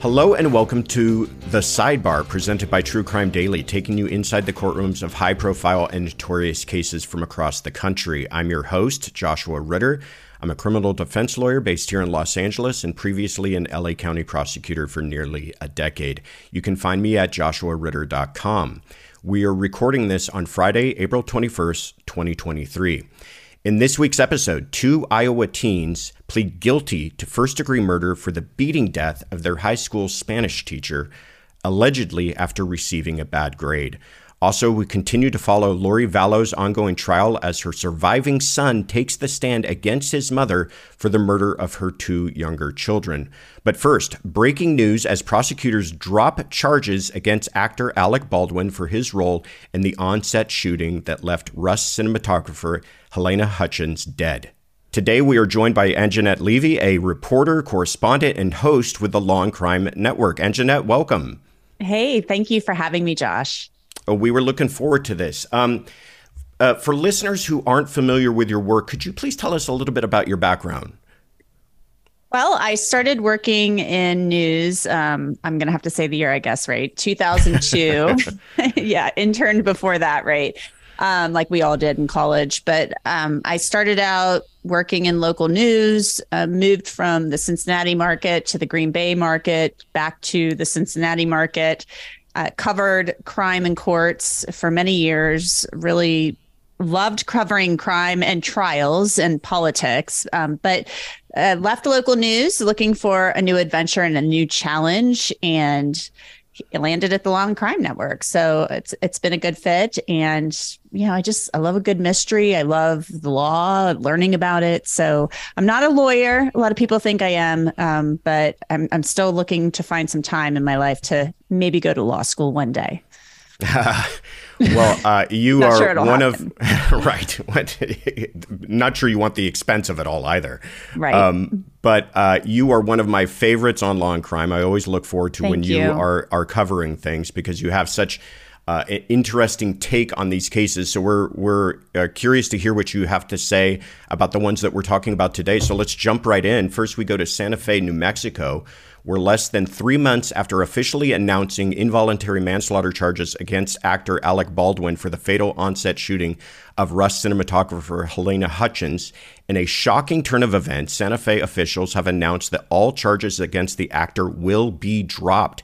Hello and welcome to The Sidebar, presented by True Crime Daily, taking you inside the courtrooms of high-profile and notorious cases from across the country. I'm your host, Joshua Ritter. I'm a criminal defense lawyer based here in Los Angeles and previously an LA County prosecutor for nearly a decade. You can find me at joshuaritter.com. We are recording this on Friday, April 21st, 2023. In this week's episode, 2 Iowa teens plead guilty to first-degree murder for the beating death of their high school Spanish teacher, allegedly after receiving a bad grade. Also, we continue to follow Lori Vallow's ongoing trial as her surviving son takes the stand against his mother for the murder of her 2 younger children. But first, breaking news as prosecutors drop charges against actor Alec Baldwin for his role in the on-set shooting that left Rust cinematographer Halyna Hutchins dead. Today, we are joined by Angenette Levy, a reporter, correspondent, and host with the Law and Crime Network. Angenette, welcome. Hey, thank you for having me, Josh. Oh, we were looking forward to this. For listeners who aren't familiar with your work, could you please tell us a little bit about your background? Well, I started working in news. I'm going to have to say the year, I guess, right? 2002. Yeah, interned before that, right? Like we all did in college. But I started out working in local news, moved from the Cincinnati market to the Green Bay market, back to the Cincinnati market. Covered crime in courts for many years, really loved covering crime and trials and politics, but left local news looking for a new adventure and a new challenge, and landed at the Law and Crime Network. So it's been a good fit. And, you know, I love a good mystery. I love the law, learning about it. So I'm not a lawyer. A lot of people think I am, but I'm still looking to find some time in my life to maybe go to law school one day. You are sure one happen. Of right. Not sure you want the expense of it all either. Right. But you are one of my favorites on Law and Crime. I always look forward to when you are covering things because you have such an interesting take on these cases. So we're curious to hear what you have to say about the ones that we're talking about today. So let's jump right in. First, we go to Santa Fe, New Mexico. We're less than 3 months after officially announcing involuntary manslaughter charges against actor Alec Baldwin for the fatal on-set shooting of Rust cinematographer Halyna Hutchins. In a shocking turn of events, Santa Fe officials have announced that all charges against the actor will be dropped.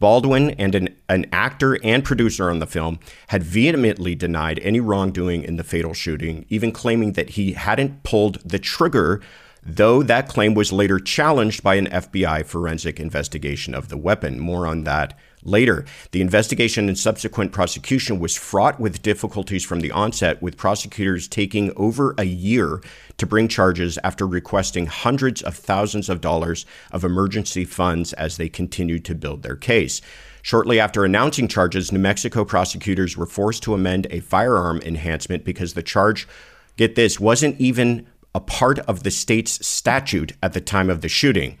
Baldwin and an actor and producer on the film had vehemently denied any wrongdoing in the fatal shooting, even claiming that he hadn't pulled the trigger, though that claim was later challenged by an FBI forensic investigation of the weapon. More on that later. The investigation and subsequent prosecution was fraught with difficulties from the onset, with prosecutors taking over a year to bring charges after requesting hundreds of thousands of dollars of emergency funds as they continued to build their case. Shortly after announcing charges, New Mexico prosecutors were forced to amend a firearm enhancement because the charge, get this, wasn't even a part of the state's statute at the time of the shooting.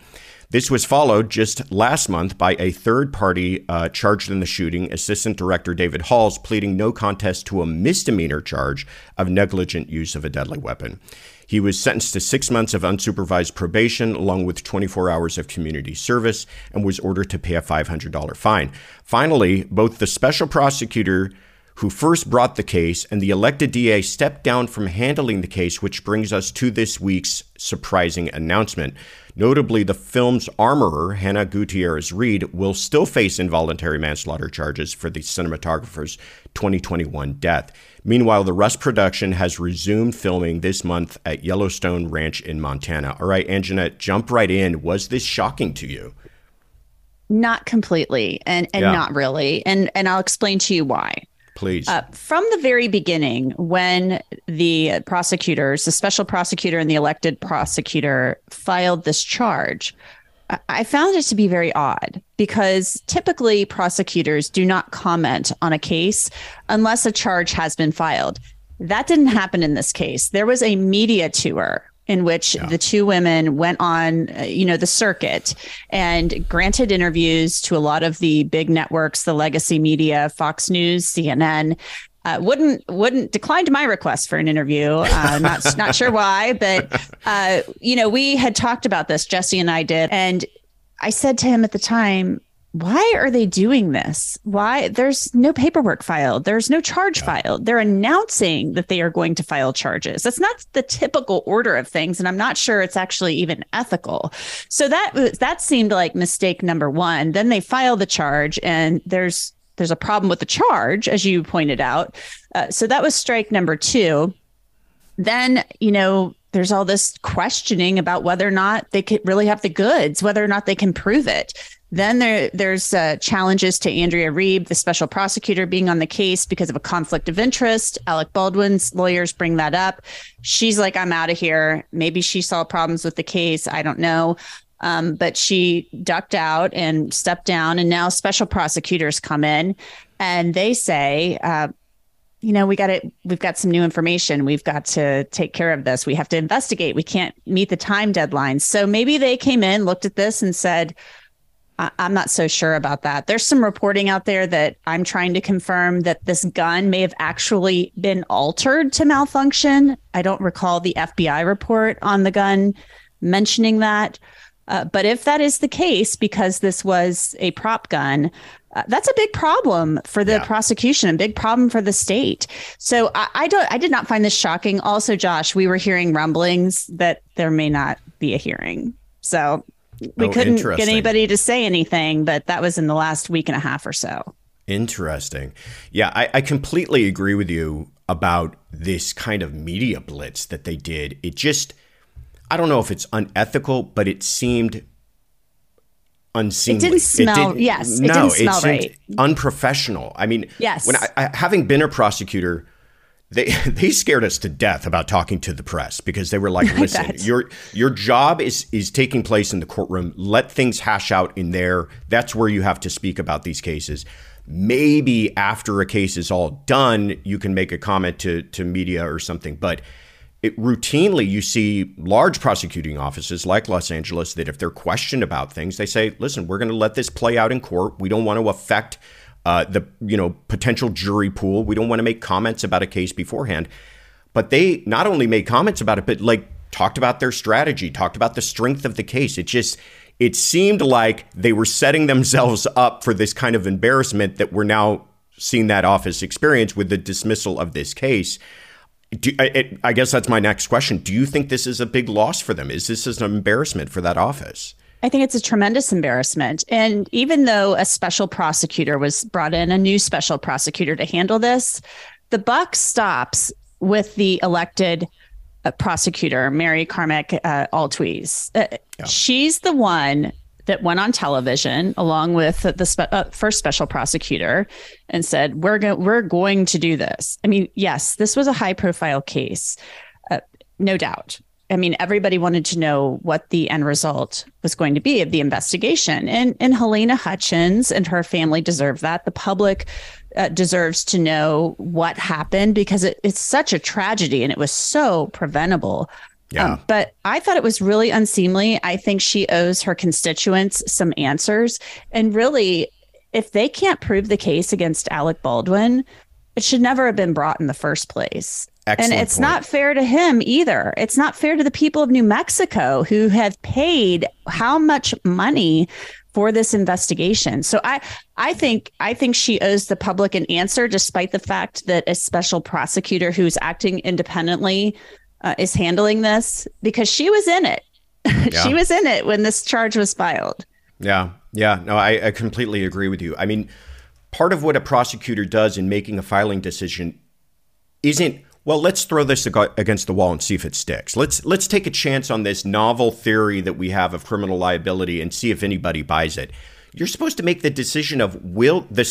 This was followed just last month by a third party charged in the shooting, Assistant Director David Halls, pleading no contest to a misdemeanor charge of negligent use of a deadly weapon. He was sentenced to 6 months of unsupervised probation, along with 24 hours of community service, and was ordered to pay a $500 fine. Finally, both the special prosecutor who first brought the case, and the elected DA stepped down from handling the case, which brings us to this week's surprising announcement. Notably, the film's armorer, Hannah Gutierrez-Reed, will still face involuntary manslaughter charges for the cinematographer's 2021 death. Meanwhile, the Rust production has resumed filming this month at Yellowstone Ranch in Montana. All right, Angenette, jump right in. Was this shocking to you? Not completely, and yeah. Not really. And I'll explain to you why. Please. From the very beginning, when the prosecutors, the special prosecutor and the elected prosecutor filed this charge, I found it to be very odd because typically prosecutors do not comment on a case unless a charge has been filed. That didn't happen in this case. There was a media tour in which the two women went on, the circuit and granted interviews to a lot of the big networks, the legacy media, Fox News, CNN. Wouldn't decline to my request for an interview. Not sure why, but we had talked about this. Jesse and I did, and I said to him at the time, "Why are they doing this? Why? There's no paperwork filed. There's no charge filed. They're announcing that they are going to file charges. That's not the typical order of things. And I'm not sure it's actually even ethical." So that seemed like mistake number one. Then they file the charge and there's a problem with the charge, as you pointed out. So that was strike number two. Then, there's all this questioning about whether or not they could really have the goods, whether or not they can prove it. Then there's challenges to Andrea Reeb, the special prosecutor, being on the case because of a conflict of interest. Alec Baldwin's lawyers bring that up. She's like, "I'm out of here." Maybe she saw problems with the case. I don't know. But she ducked out and stepped down. And now special prosecutors come in and they say, we've got some new information. We've got to take care of this. We have to investigate. We can't meet the time deadline. So maybe they came in, looked at this and said, "I'm not so sure about that. There's some reporting out there that I'm trying to confirm that this gun may have actually been altered to malfunction. I don't recall the FBI report on the gun mentioning that. But if that is the case, because this was a prop gun, that's a big problem for the prosecution, a big problem for the state. So I did not find this shocking. Also, Josh, we were hearing rumblings that there may not be a hearing. So we couldn't get anybody to say anything, but that was in the last week and a half or so. Interesting. Yeah, I completely agree with you about this kind of media blitz that they did. It just, I don't know if it's unethical, but it seemed unseemly. It didn't smell, it seemed right. Unprofessional. I mean, when having been a prosecutor, they scared us to death about talking to the press because they were like, "Listen, your job is taking place in the courtroom. Let things hash out in there. That's where you have to speak about these cases. Maybe after a case is all done, you can make a comment to media or something." But routinely, you see large prosecuting offices like Los Angeles that if they're questioned about things, they say, "Listen, we're going to let this play out in court. We don't want to affect the potential jury pool. We don't want to make comments about a case beforehand." But they not only made comments about it, but like talked about their strategy, talked about the strength of the case. It seemed like they were setting themselves up for this kind of embarrassment that we're now seeing that office experience with the dismissal of this case. I guess that's my next question. Do you think this is a big loss for them? Is this an embarrassment for that office? I think it's a tremendous embarrassment. And even though a special prosecutor was brought in, a new special prosecutor to handle this, the buck stops with the elected prosecutor, Mary Carmack Altwese. She's the one that went on television along with the first special prosecutor and said, we're going to do this. I mean, yes, this was a high profile case, no doubt. I mean, everybody wanted to know what the end result was going to be of the investigation. And Halyna Hutchins and her family deserve that. The public deserves to know what happened because it's such a tragedy and it was so preventable. Yeah. But I thought it was really unseemly. I think she owes her constituents some answers. And really, if they can't prove the case against Alec Baldwin, it should never have been brought in the first place. Excellent and it's point. Not fair to him either. It's not fair to the people of New Mexico who have paid how much money for this investigation. So I think she owes the public an answer, despite the fact that a special prosecutor who's acting independently is handling this because she was in it. Yeah. She was in it when this charge was filed. Yeah. Yeah. No, I completely agree with you. I mean, part of what a prosecutor does in making a filing decision isn't, well, let's throw this against the wall and see if it sticks. Let's take a chance on this novel theory that we have of criminal liability and see if anybody buys it. You're supposed to make the decision of will this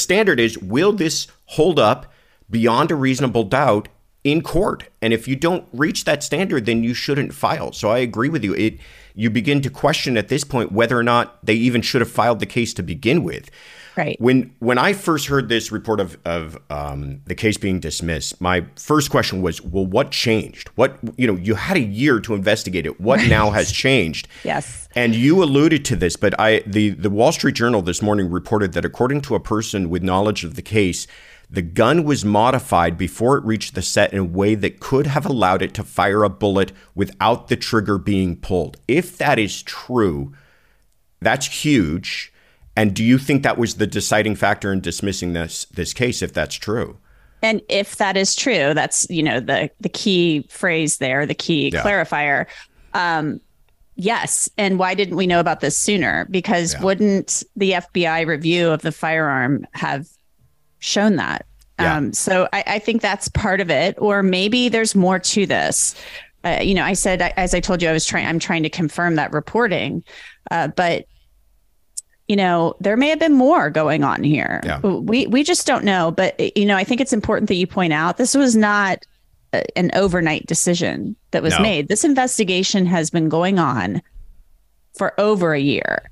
hold up beyond a reasonable doubt in court? And if you don't reach that standard, then you shouldn't file. So I agree with you. You begin to question at this point whether or not they even should have filed the case to begin with. Right. When I first heard this report of the case being dismissed, my first question was, well, what changed? You had a year to investigate it. What now has changed? Yes. And you alluded to this, but the Wall Street Journal this morning reported that according to a person with knowledge of the case, the gun was modified before it reached the set in a way that could have allowed it to fire a bullet without the trigger being pulled. If that is true, that's huge. And do you think that was the deciding factor in dismissing this case, if that's true? And if that is true, that's, the key phrase there, the key clarifier. Yes. And why didn't we know about this sooner? Because wouldn't the FBI review of the firearm have shown that? Yeah. So I think that's part of it. Or maybe there's more to this. I said, as I told you, I'm trying to confirm that reporting. But there may have been more going on here. Yeah. We just don't know. But, I think it's important that you point out this was not an overnight decision that was made. This investigation has been going on for over a year.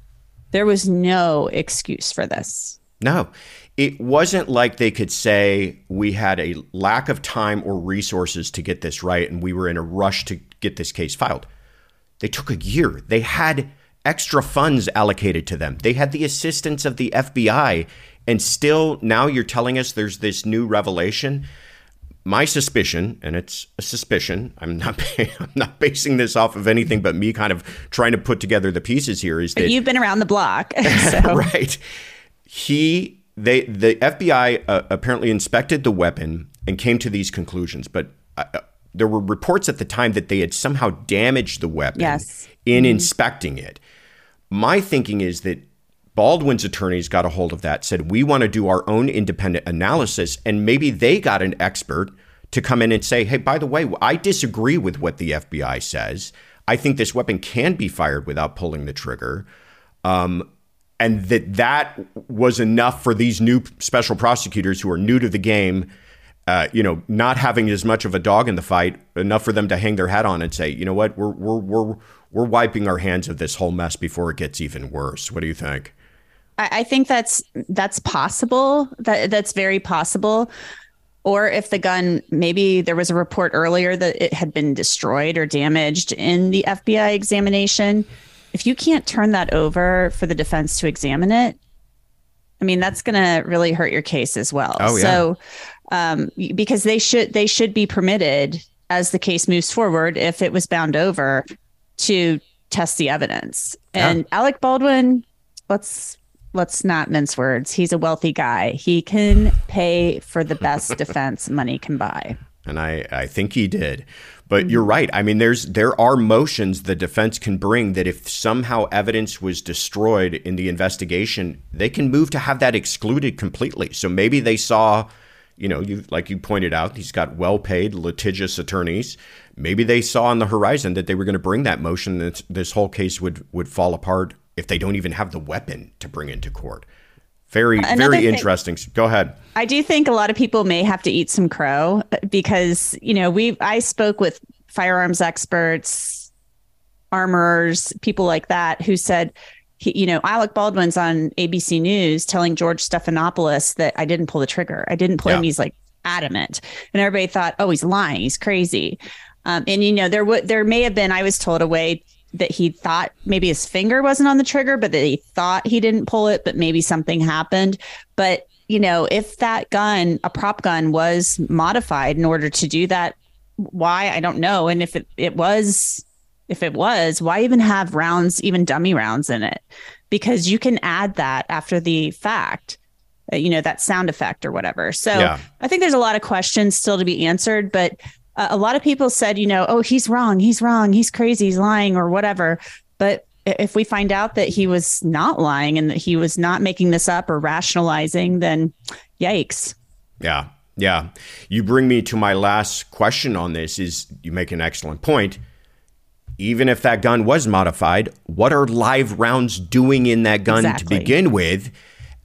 There was no excuse for this. No, it wasn't like they could say we had a lack of time or resources to get this right. And we were in a rush to get this case filed. They took a year. They had extra funds allocated to them. They had the assistance of the FBI, and still now you're telling us there's this new revelation. My suspicion, and it's a suspicion, I'm not basing this off of anything but me kind of trying to put together the pieces here, is that you've been around the block. Right. The FBI apparently inspected the weapon and came to these conclusions, but there were reports at the time that they had somehow damaged the weapon in inspecting it. My thinking is that Baldwin's attorneys got a hold of that, said, we want to do our own independent analysis. And maybe they got an expert to come in and say, hey, by the way, I disagree with what the FBI says. I think this weapon can be fired without pulling the trigger. And that was enough for these new special prosecutors who are new to the game, not having as much of a dog in the fight, enough for them to hang their hat on and say, you know what, we're wiping our hands of this whole mess before it gets even worse. What do you think? I think that's possible. That's very possible. Or if the gun, maybe there was a report earlier that it had been destroyed or damaged in the FBI examination. If you can't turn that over for the defense to examine it, I mean, that's going to really hurt your case as well. Oh, yeah. So because they should be permitted as the case moves forward, if it was bound over, to test the evidence. And Alec Baldwin, let's not mince words. He's a wealthy guy. He can pay for the best defense money can buy. And I think he did. But you're right. I mean, there are motions the defense can bring that if somehow evidence was destroyed in the investigation, they can move to have that excluded completely. So maybe they saw, you know, like you pointed out, he's got well-paid, litigious attorneys. Maybe they saw on the horizon that they were going to bring that motion, that this whole case would fall apart if they don't even have the weapon to bring into court. Very interesting. Go ahead. I do think a lot of people may have to eat some crow because, you know, I spoke with firearms experts, armorers, people like that who said, Alec Baldwin's on ABC News telling George Stephanopoulos that I didn't pull the trigger. I didn't pull him. He's like adamant. And everybody thought, oh, he's lying. He's crazy. And, you know, there may have been, I was told, a way that he thought maybe his finger wasn't on the trigger, but that he thought he didn't pull it, but maybe something happened. But, you know, if that gun, a prop gun, was modified in order to do that, why? I don't know. And if it was, why even have rounds, even dummy rounds in it? Because you can add that after the fact, you know, that sound effect or whatever. So yeah. I think there's a lot of questions still to be answered, but a lot of people said, you know, oh, he's wrong, he's crazy, he's lying or whatever. But if we find out that he was not lying and that he was not making this up or rationalizing, then yikes. Yeah. Yeah. You bring me to my last question on this is you make an excellent point. Even if that gun was modified, what are live rounds doing in that gun to begin with?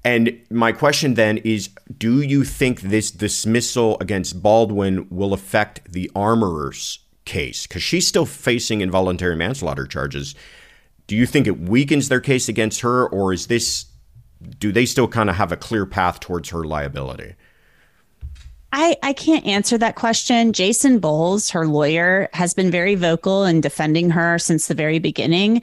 And my question then is, do you think this dismissal against Baldwin will affect the armorer's case? Because she's still facing involuntary manslaughter charges. Do you think it weakens their case against her, or do they still kind of have a clear path towards her liability? I can't answer that question. Jason Bowles, her lawyer, has been very vocal in defending her since the very beginning.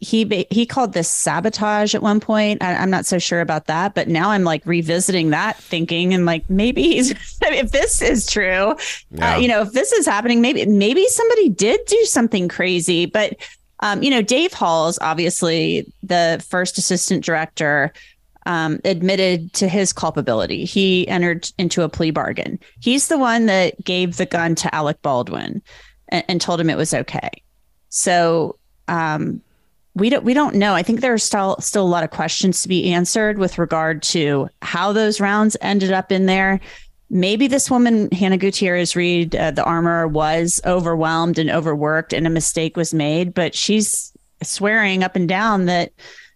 He called this sabotage at one point. I'm not so sure about that, but now I'm like revisiting that thinking and like, maybe if this is true, yeah. If this is happening, maybe somebody did do something crazy. But, Dave Halls, obviously the first assistant director, admitted to his culpability. He entered into a plea bargain. He's the one that gave the gun to Alec Baldwin and told him it was okay. So, we don't know. I think there are still a lot of questions to be answered with regard to how those rounds ended up in there. Maybe this woman, Hannah Gutierrez-Reed, the armorer, was overwhelmed and overworked and a mistake was made, but she's swearing up and down that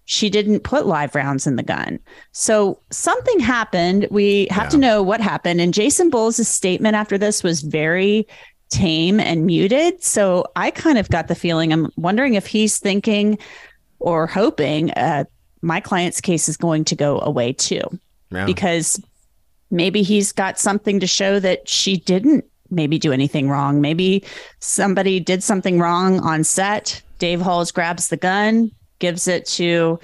she didn't put live rounds in the gun. So something happened. We have to know what happened. And Jason Bowles' statement after this was very tame and muted. So I kind of got the feeling, I'm wondering if he's thinking or hoping my client's case is going to go away too, because maybe he's got something to show that she didn't maybe do anything wrong. Maybe somebody did something wrong on set. Dave Halls grabs the gun, gives it to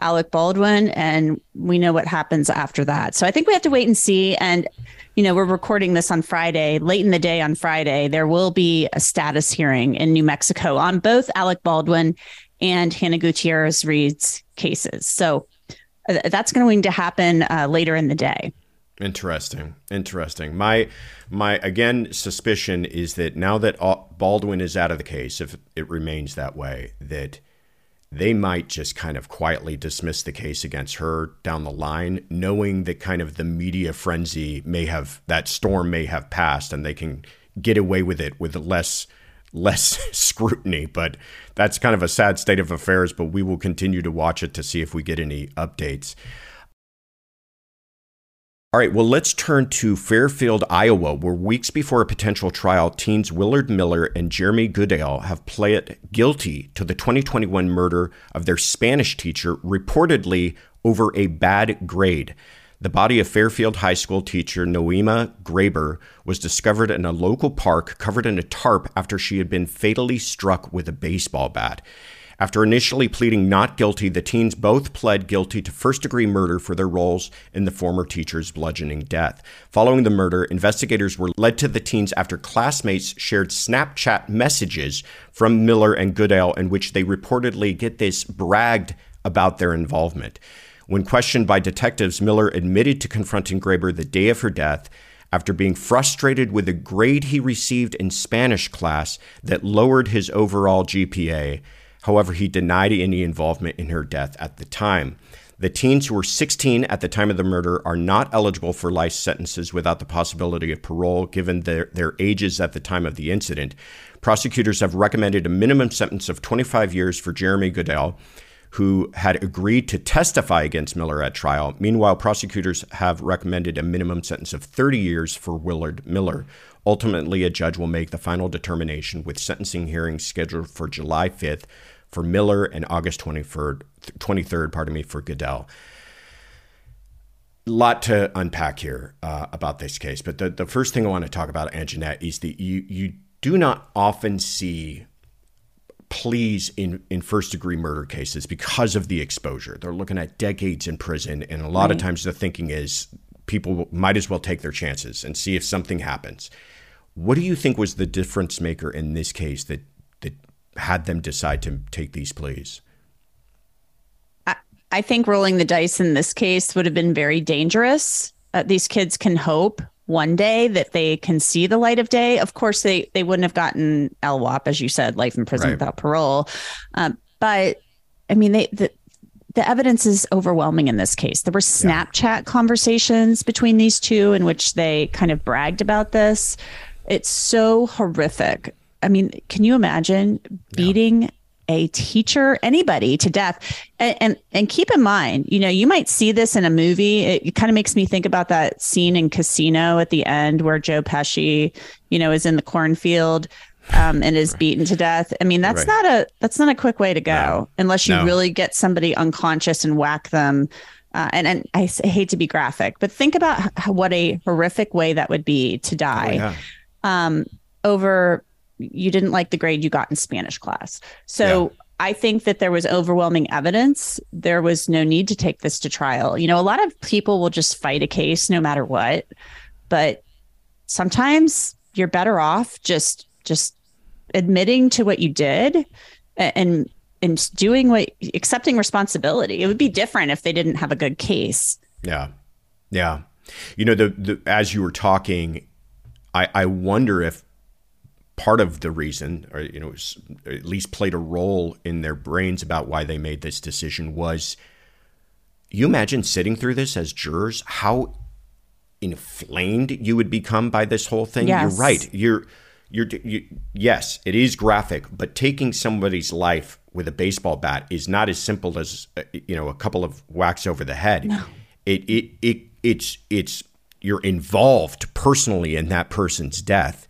Alec Baldwin, and we know what happens after that. So I think we have to wait and see. And, we're recording this on Friday, late in the day on Friday. There will be a status hearing in New Mexico on both Alec Baldwin and Hannah Gutierrez-Reed's cases. So that's going to happen later in the day. Interesting. My again, suspicion is that now that Baldwin is out of the case, if it remains that way, that they might just kind of quietly dismiss the case against her down the line, knowing that kind of the media frenzy may have passed and they can get away with it with less scrutiny. But that's kind of a sad state of affairs, but we will continue to watch it to see if we get any updates. All right, well, let's turn to Fairfield, Iowa, where weeks before a potential trial, teens Willard Miller and Jeremy Goodale have pled guilty to the 2021 murder of their Spanish teacher, reportedly over a bad grade. The body of Fairfield High School teacher Noema Graber was discovered in a local park covered in a tarp after she had been fatally struck with a baseball bat. After initially pleading not guilty, the teens both pled guilty to first-degree murder for their roles in the former teacher's bludgeoning death. Following the murder, investigators were led to the teens after classmates shared Snapchat messages from Miller and Goodale in which they reportedly, get this, bragged about their involvement. When questioned by detectives, Miller admitted to confronting Graber the day of her death after being frustrated with a grade he received in Spanish class that lowered his overall GPA. However, he denied any involvement in her death at the time. The teens, who were 16 at the time of the murder, are not eligible for life sentences without the possibility of parole, given their ages at the time of the incident. Prosecutors have recommended a minimum sentence of 25 years for Jeremy Goodale, who had agreed to testify against Miller at trial. Meanwhile, prosecutors have recommended a minimum sentence of 30 years for Willard Miller. Ultimately, a judge will make the final determination, with sentencing hearings scheduled for July 5th for Miller and August 23rd, for Goodale. A lot to unpack here about this case. But the first thing I want to talk about, Angenette, is that you do not often see pleas in first-degree murder cases because of the exposure. They're looking at decades in prison, and a lot of times the thinking is people might as well take their chances and see if something happens. What do you think was the difference maker in this case that had them decide to take these pleas? I think rolling the dice in this case would have been very dangerous. These kids can hope one day that they can see the light of day. Of course, they wouldn't have gotten LWOP, as you said, life in prison without parole. But I mean, the evidence is overwhelming in this case. There were Snapchat conversations between these two in which they kind of bragged about this. It's so horrific. I mean, can you imagine beating a teacher, anybody, to death? And keep in mind, you know, you might see this in a movie. It kind of makes me think about that scene in Casino at the end where Joe Pesci, you know, is in the cornfield and is beaten to death. I mean, that's not a quick way to go unless you really get somebody unconscious and whack them. And I hate to be graphic, but think about what a horrific way that would be to die over. You didn't like the grade you got in Spanish class. So I think that there was overwhelming evidence. There was no need to take this to trial. You know, a lot of people will just fight a case no matter what, but sometimes you're better off just admitting to what you did and doing accepting responsibility. It would be different if they didn't have a good case. Yeah. Yeah. You know, as you were talking, I wonder if part of the reason, or, you know, at least played a role in their brains about why they made this decision was, you imagine sitting through this as jurors, how inflamed you would become by this whole thing. Yes. You're right. Yes, it is graphic, but taking somebody's life with a baseball bat is not as simple as, you know, a couple of whacks over the head. No. You're involved personally in that person's death.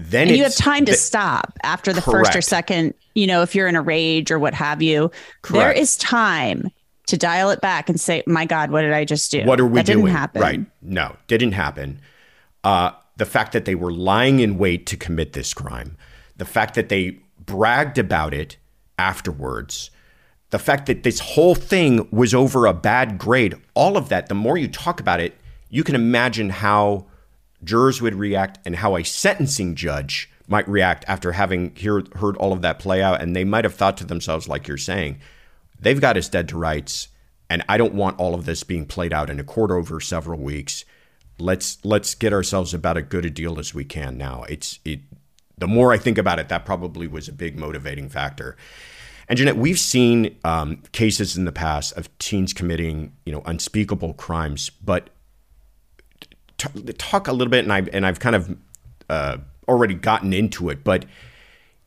Then you have time to stop after the first or second, you know, if you're in a rage or what have you. Correct. There is time to dial it back and say, my God, what did I just do? What are we doing? That didn't happen. Right. No, didn't happen. The fact that they were lying in wait to commit this crime, the fact that they bragged about it afterwards, the fact that this whole thing was over a bad grade, all of that, the more you talk about it, you can imagine how jurors would react and how a sentencing judge might react after having heard all of that play out. And they might have thought to themselves, like you're saying, they've got us dead to rights, and I don't want all of this being played out in a court over several weeks. Let's get ourselves about as good a deal as we can now. The more I think about it, that probably was a big motivating factor. And Jeanette, we've seen cases in the past of teens committing, you know, unspeakable crimes, but talk a little bit, and I've kind of already gotten into it, but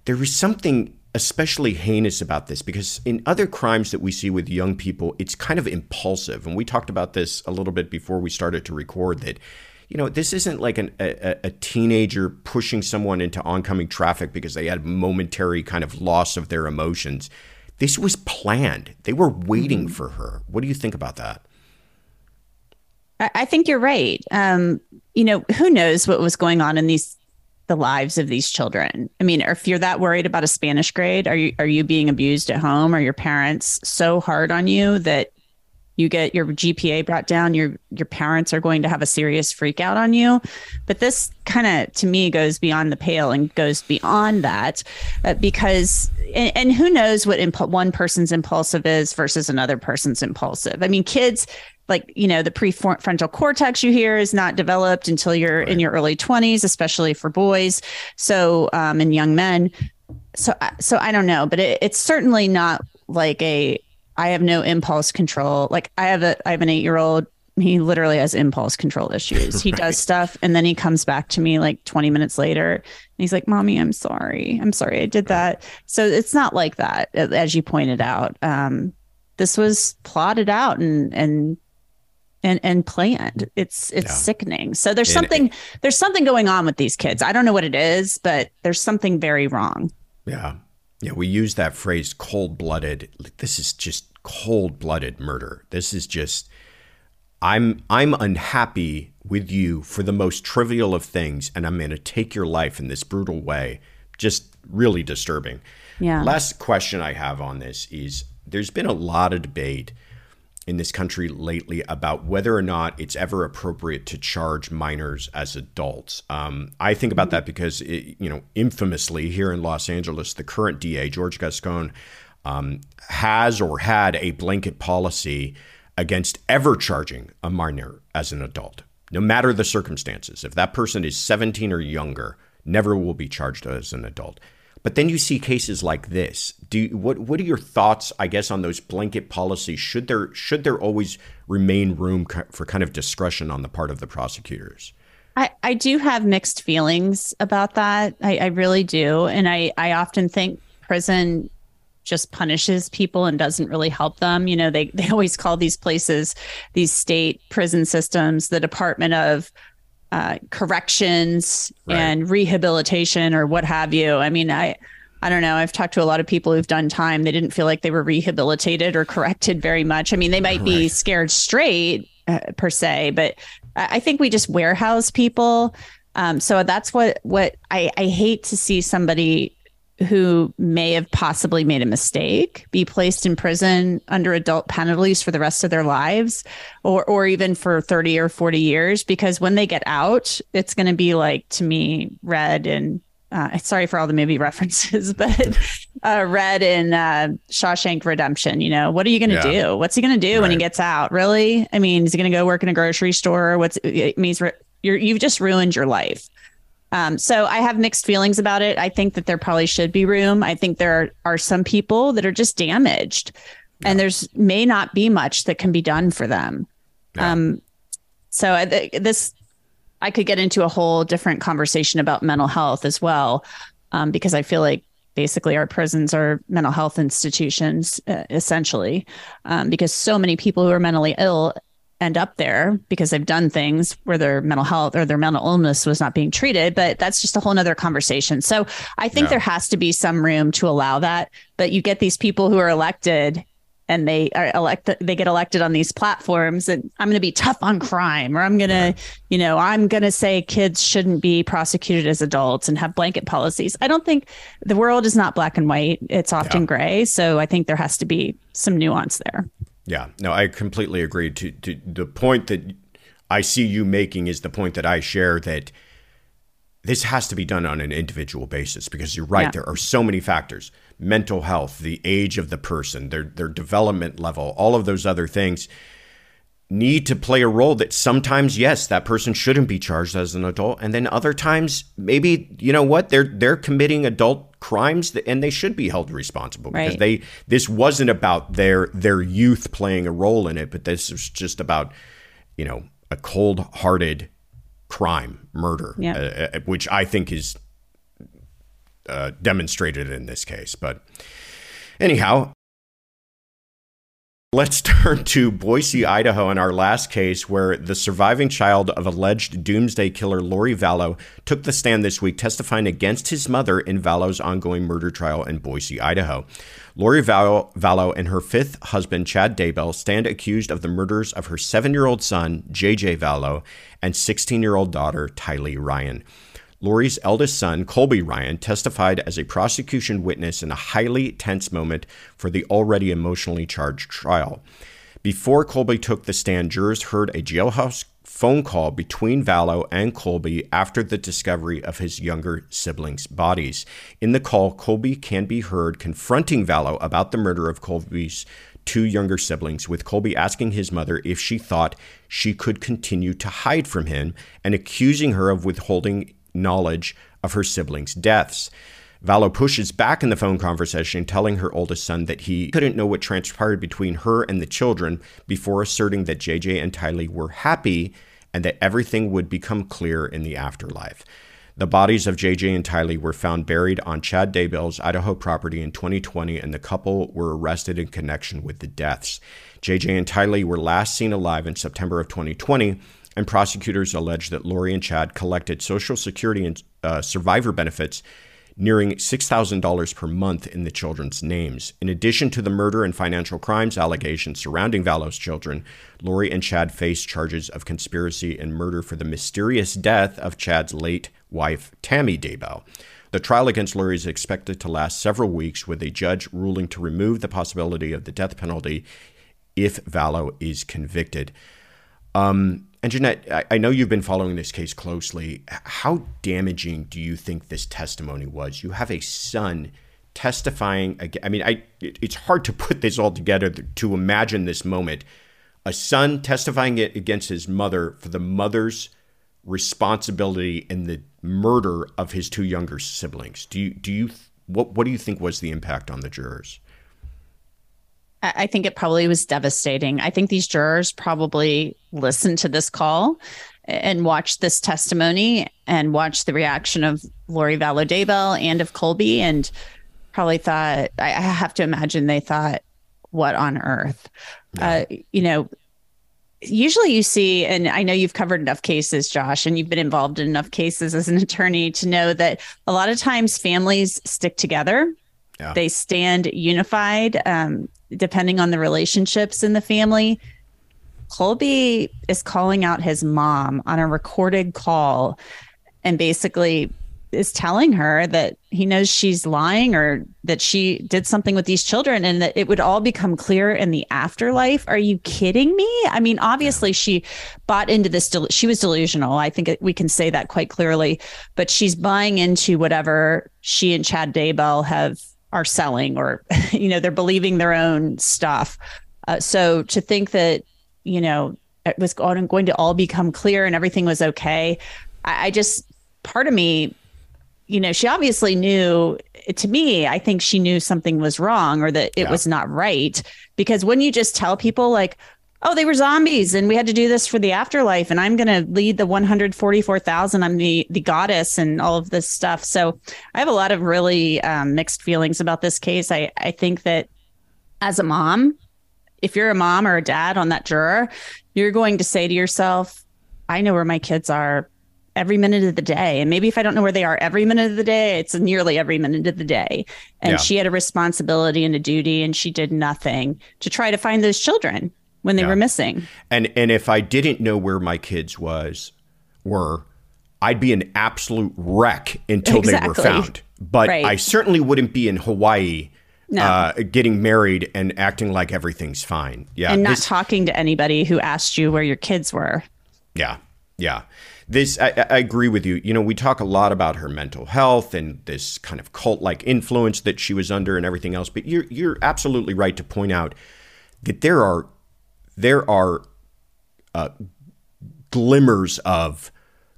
there is something especially heinous about this, because in other crimes that we see with young people, it's kind of impulsive. And we talked about this a little bit before we started to record that, you know, this isn't like a teenager pushing someone into oncoming traffic because they had momentary kind of loss of their emotions. This was planned. They were waiting for her. What do you think about that? I think you're right. You know, who knows what was going on in the lives of these children? I mean, if you're that worried about a Spanish grade, are you being abused at home? Are your parents so hard on you that you get your GPA brought down, your parents are going to have a serious freak out on you. But this kind of, to me, goes beyond the pale and goes beyond that because, and who knows what one person's impulsive is versus another person's impulsive. I mean, kids, like, you know, the prefrontal cortex you hear is not developed until you're in your early 20s, especially for boys. So, and young men. So I don't know, but it's certainly not like I have no impulse control. Like I have an 8-year-old. He literally has impulse control issues. He does stuff. And then he comes back to me like 20 minutes later and he's like, Mommy, I'm sorry. I'm sorry I did that. So it's not like that, as you pointed out. This was plotted out and planned. It's sickening. So there's something going on with these kids. I don't know what it is, but there's something very wrong. Yeah. Yeah. We use that phrase cold-blooded. This is just cold-blooded murder. This is just, I'm unhappy with you for the most trivial of things, and I'm going to take your life in this brutal way. Just really disturbing. Yeah. Last question I have on this is there's been a lot of debate in this country lately about whether or not it's ever appropriate to charge minors as adults. I think about that because, infamously here in Los Angeles, the current DA, George Gascon, has or had a blanket policy against ever charging a minor as an adult, no matter the circumstances. If that person is 17 or younger, never will be charged as an adult. But then you see cases like this. What are your thoughts, I guess, on those blanket policies? Should there always remain room for kind of discretion on the part of the prosecutors? I do have mixed feelings about that. I really do. And I often think prison just punishes people and doesn't really help them. You know, they always call these places, these state prison systems, the Department of corrections and rehabilitation or what have you. I mean, I don't know. I've talked to a lot of people who've done time. They didn't feel like they were rehabilitated or corrected very much. I mean, they might be scared straight per se, but I think we just warehouse people. So that's what I hate to see somebody who may have possibly made a mistake be placed in prison under adult penalties for the rest of their lives or even for 30 or 40 years, because when they get out, it's going to be like, to me, red and sorry for all the movie references, but red and Shawshank Redemption. You know, what are you going to do? What's he going to do when he gets out? Really? I mean, is he going to go work in a grocery store? You've just ruined your life. So I have mixed feelings about it. I think that there probably should be room. I think there are some people that are just damaged and there's may not be much that can be done for them. Yeah. So I could get into a whole different conversation about mental health as well, because I feel like basically our prisons are mental health institutions, essentially, because so many people who are mentally ill end up there because they've done things where their mental health or their mental illness was not being treated, but that's just a whole nother conversation. So I think there has to be some room to allow that, but you get these people who are elected and they get elected on these platforms and I'm going to be tough on crime, or I'm going to, I'm going to say kids shouldn't be prosecuted as adults and have blanket policies. I don't think the world is not black and white. It's often gray. So I think there has to be some nuance there. Yeah, no, I completely agree. To the point that I see you making is the point that I share, that this has to be done on an individual basis, because you're right. Yeah. There are so many factors: mental health, the age of the person, their development level, all of those other things need to play a role, that sometimes, yes, that person shouldn't be charged as an adult. And then other times, maybe, you know what, they're committing adult crimes and they should be held responsible, because this wasn't about their youth playing a role in it, but this is just about, a cold-hearted crime, murder, which I think is demonstrated in this case. But anyhow, let's turn to Boise, Idaho, in our last case, where the surviving child of alleged doomsday killer Lori Vallow took the stand this week, testifying against his mother in Vallow's ongoing murder trial in Boise, Idaho. Lori Vallow and her fifth husband, Chad Daybell, stand accused of the murders of her 7-year-old son, JJ Vallow, and 16-year-old daughter, Tylee Ryan. Lori's eldest son, Colby Ryan, testified as a prosecution witness in a highly tense moment for the already emotionally charged trial. Before Colby took the stand, jurors heard a jailhouse phone call between Vallow and Colby after the discovery of his younger siblings' bodies. In the call, Colby can be heard confronting Vallow about the murder of Colby's two younger siblings, with Colby asking his mother if she thought she could continue to hide from him and accusing her of withholding knowledge of her siblings' deaths. Vallow pushes back in the phone conversation, telling her oldest son that he couldn't know what transpired between her and the children, before asserting that JJ and Tylee were happy and that everything would become clear in the afterlife. The bodies of JJ and Tylee were found buried on Chad Daybell's Idaho property in 2020, and the couple were arrested in connection with the deaths. JJ and Tylee were last seen alive in September of 2020, and prosecutors allege that Lori and Chad collected Social Security and survivor benefits nearing $6,000 per month in the children's names. In addition to the murder and financial crimes allegations surrounding Vallow's children, Lori and Chad face charges of conspiracy and murder for the mysterious death of Chad's late wife, Tammy Daybell. The trial against Lori is expected to last several weeks, with a judge ruling to remove the possibility of the death penalty if Vallow is convicted. And Jeanette, I know you've been following this case closely. How damaging do you think this testimony was? You have a son testifying. I mean, it's hard to put this all together, to imagine this moment. A son testifying against his mother for the mother's responsibility in the murder of his two younger siblings. What do you think was the impact on the jurors? I think it probably was devastating. I think these jurors probably listened to this call and watched this testimony and watched the reaction of Lori Vallow Daybell and of Colby, and probably thought, I have to imagine they thought, what on earth? Yeah. Usually you see, and I know you've covered enough cases, Josh, and you've been involved in enough cases as an attorney to know that a lot of times families stick together. Yeah. They stand unified. Depending on the relationships in the family, Colby is calling out his mom on a recorded call and basically is telling her that he knows she's lying or that she did something with these children and that it would all become clear in the afterlife. Are you kidding me? I mean, obviously she bought into this. She was delusional. I think we can say that quite clearly, but she's buying into whatever she and Chad Daybell are selling, or, they're believing their own stuff. So to think that, it was going to all become clear and everything was okay. I just, part of me, she obviously knew. To me, I think she knew something was wrong, or that it was not right. Because when you just tell people like, oh, they were zombies and we had to do this for the afterlife, and I'm going to lead the 144,000. I'm the goddess and all of this stuff. So I have a lot of really mixed feelings about this case. I think that as a mom, if you're a mom or a dad on that juror, you're going to say to yourself, I know where my kids are every minute of the day. And maybe if I don't know where they are every minute of the day, it's nearly every minute of the day. And she had a responsibility and a duty, and she did nothing to try to find those children when they were missing. And if I didn't know where my kids were, I'd be an absolute wreck until they were found. But I certainly wouldn't be in Hawaii getting married and acting like everything's fine. Yeah, and not talking to anybody who asked you where your kids were. Yeah, yeah. I agree with you. We talk a lot about her mental health and this kind of cult-like influence that she was under and everything else. But you're absolutely right to point out that there are glimmers of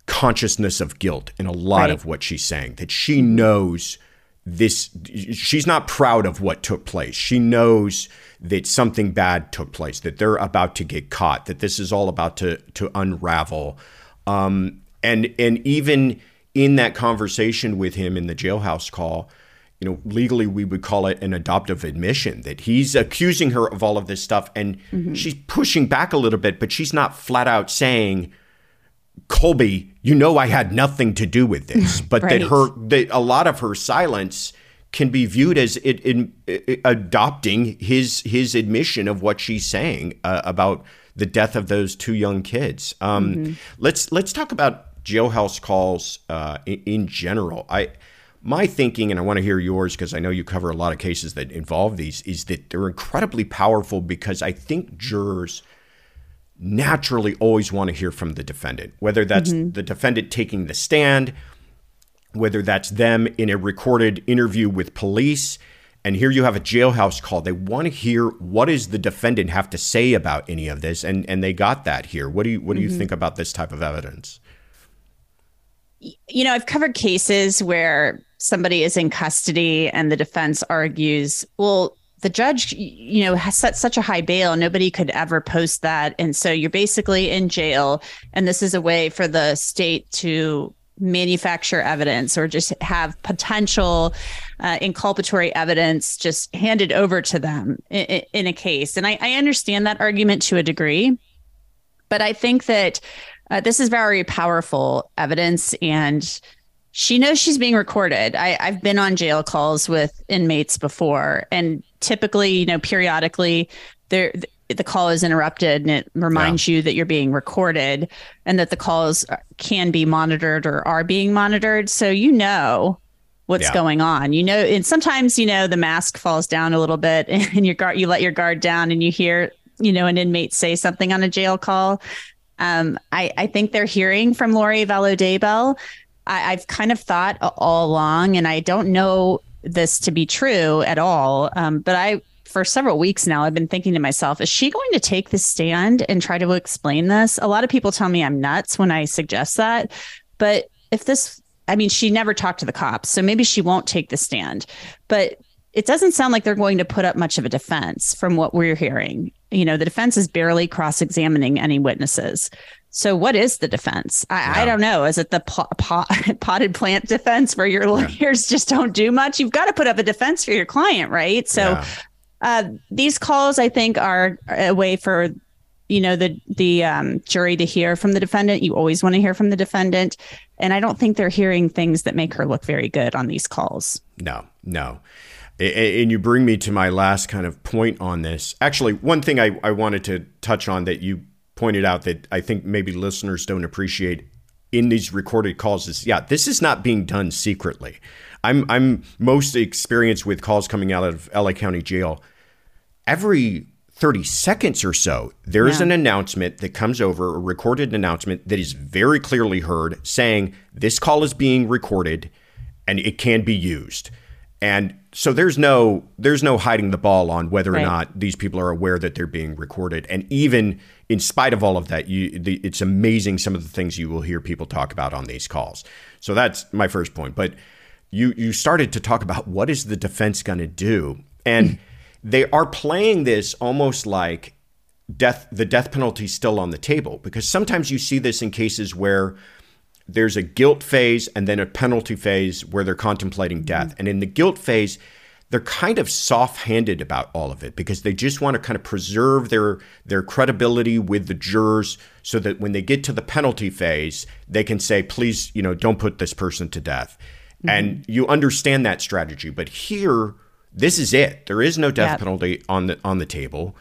consciousness of guilt in a lot of what she's saying, that she knows this. She's not proud of what took place. She knows that something bad took place, that they're about to get caught, that this is all about to unravel. And even in that conversation with him in the jailhouse call, legally, we would call it an adoptive admission, that he's accusing her of all of this stuff. And she's pushing back a little bit, but she's not flat out saying, Colby, I had nothing to do with this. But that a lot of her silence can be viewed as it adopting his admission of what she's saying about the death of those two young kids. Let's talk about jailhouse calls in general. My thinking, and I want to hear yours because I know you cover a lot of cases that involve these, is that they're incredibly powerful because I think jurors naturally always want to hear from the defendant, whether that's the defendant taking the stand, whether that's them in a recorded interview with police. And here you have a jailhouse call. They want to hear, what does the defendant have to say about any of this? And they got that here. What do you think about this type of evidence? You know, I've covered cases where somebody is in custody and the defense argues, well, the judge, you know, has set such a high bail, nobody could ever post that. And so you're basically in jail. And this is a way for the state to manufacture evidence or just have potential inculpatory evidence just handed over to them in a case. And I understand that argument to a degree, but I think that this is very powerful evidence, and she knows she's being recorded. I've been on jail calls with inmates before, and typically, you know, periodically the call is interrupted and it reminds you that you're being recorded and that the calls can be monitored or are being monitored. So, you know, what's going on, you know, and sometimes, you know, the mask falls down a little bit and you let your guard down and you hear, you know, an inmate say something on a jail call. I think they're hearing from Lori Vallow Daybell. I've kind of thought all along, and I don't know this to be true at all. For several weeks now, I've been thinking to myself, is she going to take the stand and try to explain this? A lot of people tell me I'm nuts when I suggest that. But she never talked to the cops, so maybe she won't take the stand. But it doesn't sound like they're going to put up much of a defense from what we're hearing. You know, the defense is barely cross-examining any witnesses. So what is the defense? I don't know. Is it the potted plant defense where your lawyers just don't do much? You've got to put up a defense for your client, right? So... yeah. These calls, I think, are a way for, you know, the jury to hear from the defendant. You always want to hear from the defendant. And I don't think they're hearing things that make her look very good on these calls. No. And you bring me to my last kind of point on this. Actually, one thing I wanted to touch on that you pointed out that I think maybe listeners don't appreciate in these recorded calls is, this is not being done secretly. I'm most experienced with calls coming out of LA County Jail. Every 30 seconds or so, there is an announcement that comes over, a recorded announcement that is very clearly heard saying this call is being recorded and it can be used. And so there's no hiding the ball on whether or not these people are aware that they're being recorded. And even in spite of all of that, it's amazing some of the things you will hear people talk about on these calls. So that's my first point. But you started to talk about what is the defense going to do? And they are playing this almost like the death penalty is still on the table, because sometimes you see this in cases where there's a guilt phase and then a penalty phase where they're contemplating death. And in the guilt phase, they're kind of soft-handed about all of it because they just want to kind of preserve their credibility with the jurors so that when they get to the penalty phase, they can say, please, you know, don't put this person to death. And you understand that strategy. But here... this is it. There is no death penalty on the table.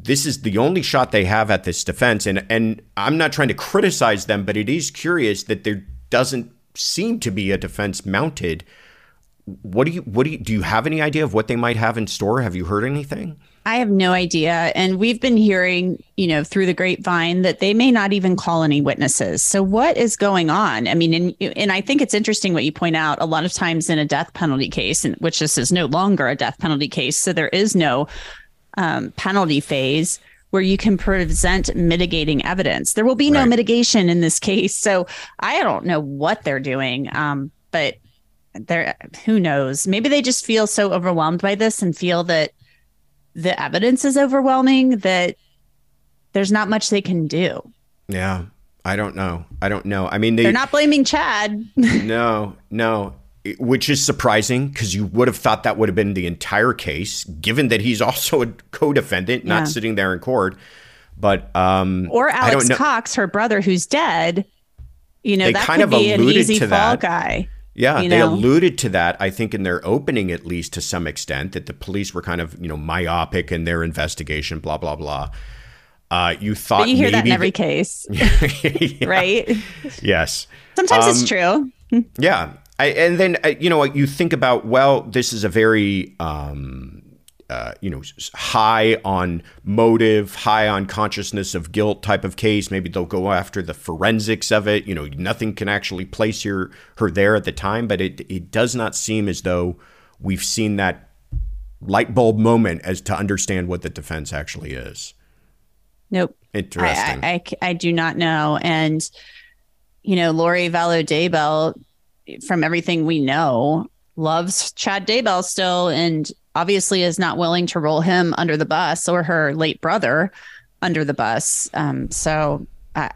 This is the only shot they have at this defense. And I'm not trying to criticize them, but it is curious that there doesn't seem to be a defense mounted. Do you have any idea of what they might have in store? Have you heard anything? I have no idea. And we've been hearing, you know, through the grapevine that they may not even call any witnesses. So what is going on? I mean, and I think it's interesting what you point out. A lot of times in a death penalty case, in which this is no longer a death penalty case, so there is no penalty phase where you can present mitigating evidence. There will be no mitigation in this case. So I don't know what they're doing, but who knows? Maybe they just feel so overwhelmed by this and feel that the evidence is overwhelming that there's not much they can do. Yeah, I don't know. I mean, they're not blaming Chad. No, which is surprising because you would have thought that would have been the entire case, given that he's also a co-defendant, not sitting there in court. But or Alex Cox, her brother, who's dead. You know, that could be an easy fall guy. Yeah, you know? They alluded to that, I think, in their opening, at least to some extent, that the police were kind of, you know, myopic in their investigation, blah, blah, blah. You thought but you hear maybe that in every case, right? Yes. Sometimes it's true. Yeah. And then you think about, well, this is a very, high on motive, high on consciousness of guilt type of case. Maybe they'll go after the forensics of it. You know, nothing can actually place her there at the time, but it does not seem as though we've seen that light bulb moment as to understand what the defense actually is. Nope. Interesting. I do not know. And, Lori Vallow Daybell, from everything we know, loves Chad Daybell still, and obviously is not willing to roll him under the bus, or her late brother under the bus. So I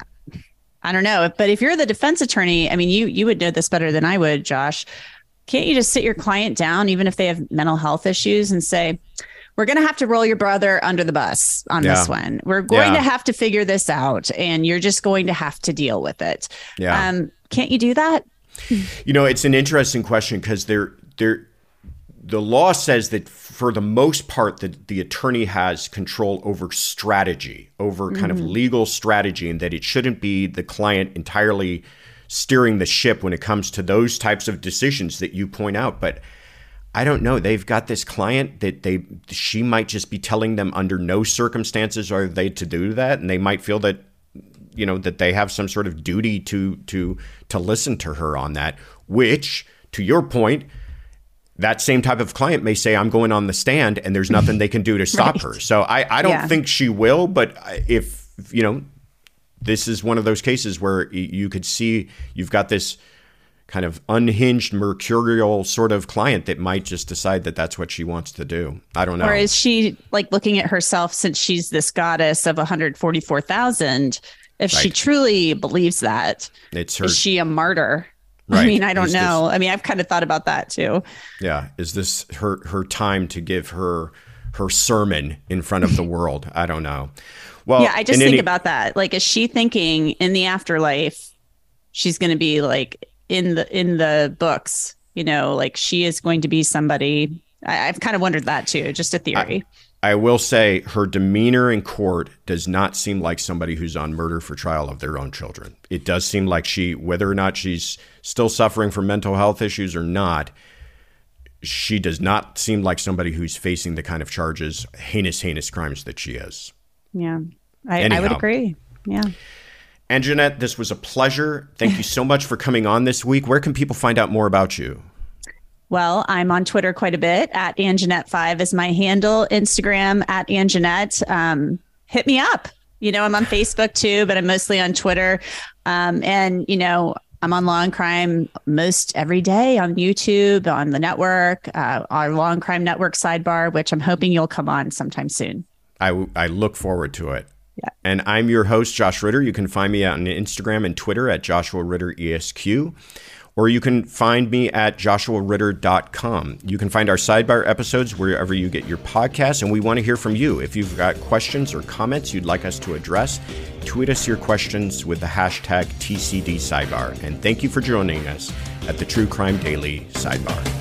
don't know. But if you're the defense attorney, I mean, you would know this better than I would, Josh. Can't you just sit your client down, even if they have mental health issues, and say, we're going to have to roll your brother under the bus on this one. We're going to have to figure this out, and you're just going to have to deal with it. Yeah. Can't you do that? It's an interesting question, because the law says that for the most part that the attorney has control over strategy, over kind of legal strategy, and that it shouldn't be the client entirely steering the ship when it comes to those types of decisions that you point out. But I don't know. They've got this client that she might just be telling them under no circumstances are they to do that, and they might feel that that they have some sort of duty to listen to her on that, which, to your point, that same type of client may say, I'm going on the stand and there's nothing they can do to stop right. her. So I don't think she will. But if, this is one of those cases where you could see you've got this kind of unhinged, mercurial sort of client that might just decide that that's what she wants to do. I don't know. Or is she like looking at herself, since she's this goddess of 144,000? If she truly believes that, is she a martyr? Right. I mean, I don't know. I've kind of thought about that too. Yeah. Is this her time to give her sermon in front of the world? I don't know. Well, yeah, I just think about that. Like, is she thinking in the afterlife, she's going to be like in the books, like she is going to be somebody. I've kind of wondered that too. Just a theory. I will say her demeanor in court does not seem like somebody who's on murder for trial of their own children. It does seem like whether or not she's still suffering from mental health issues or not, she does not seem like somebody who's facing the kind of charges, heinous crimes that she is. Yeah, I would agree. Yeah. Angenette, this was a pleasure. Thank you so much for coming on this week. Where can people find out more about you? Well, I'm on Twitter quite a bit. @Angenette5 is my handle. Instagram @Angenette. Hit me up. I'm on Facebook too, but I'm mostly on Twitter. And I'm on Law and Crime most every day on YouTube, on the network, our Law and Crime Network Sidebar, which I'm hoping you'll come on sometime soon. I look forward to it. Yeah. And I'm your host, Josh Ritter. You can find me on Instagram and Twitter @JoshuaRitterESQ. Or you can find me at joshuaritter.com. You can find our Sidebar episodes wherever you get your podcasts, and we want to hear from you. If you've got questions or comments you'd like us to address, tweet us your questions with the hashtag TCD Sidebar. And thank you for joining us at the True Crime Daily Sidebar.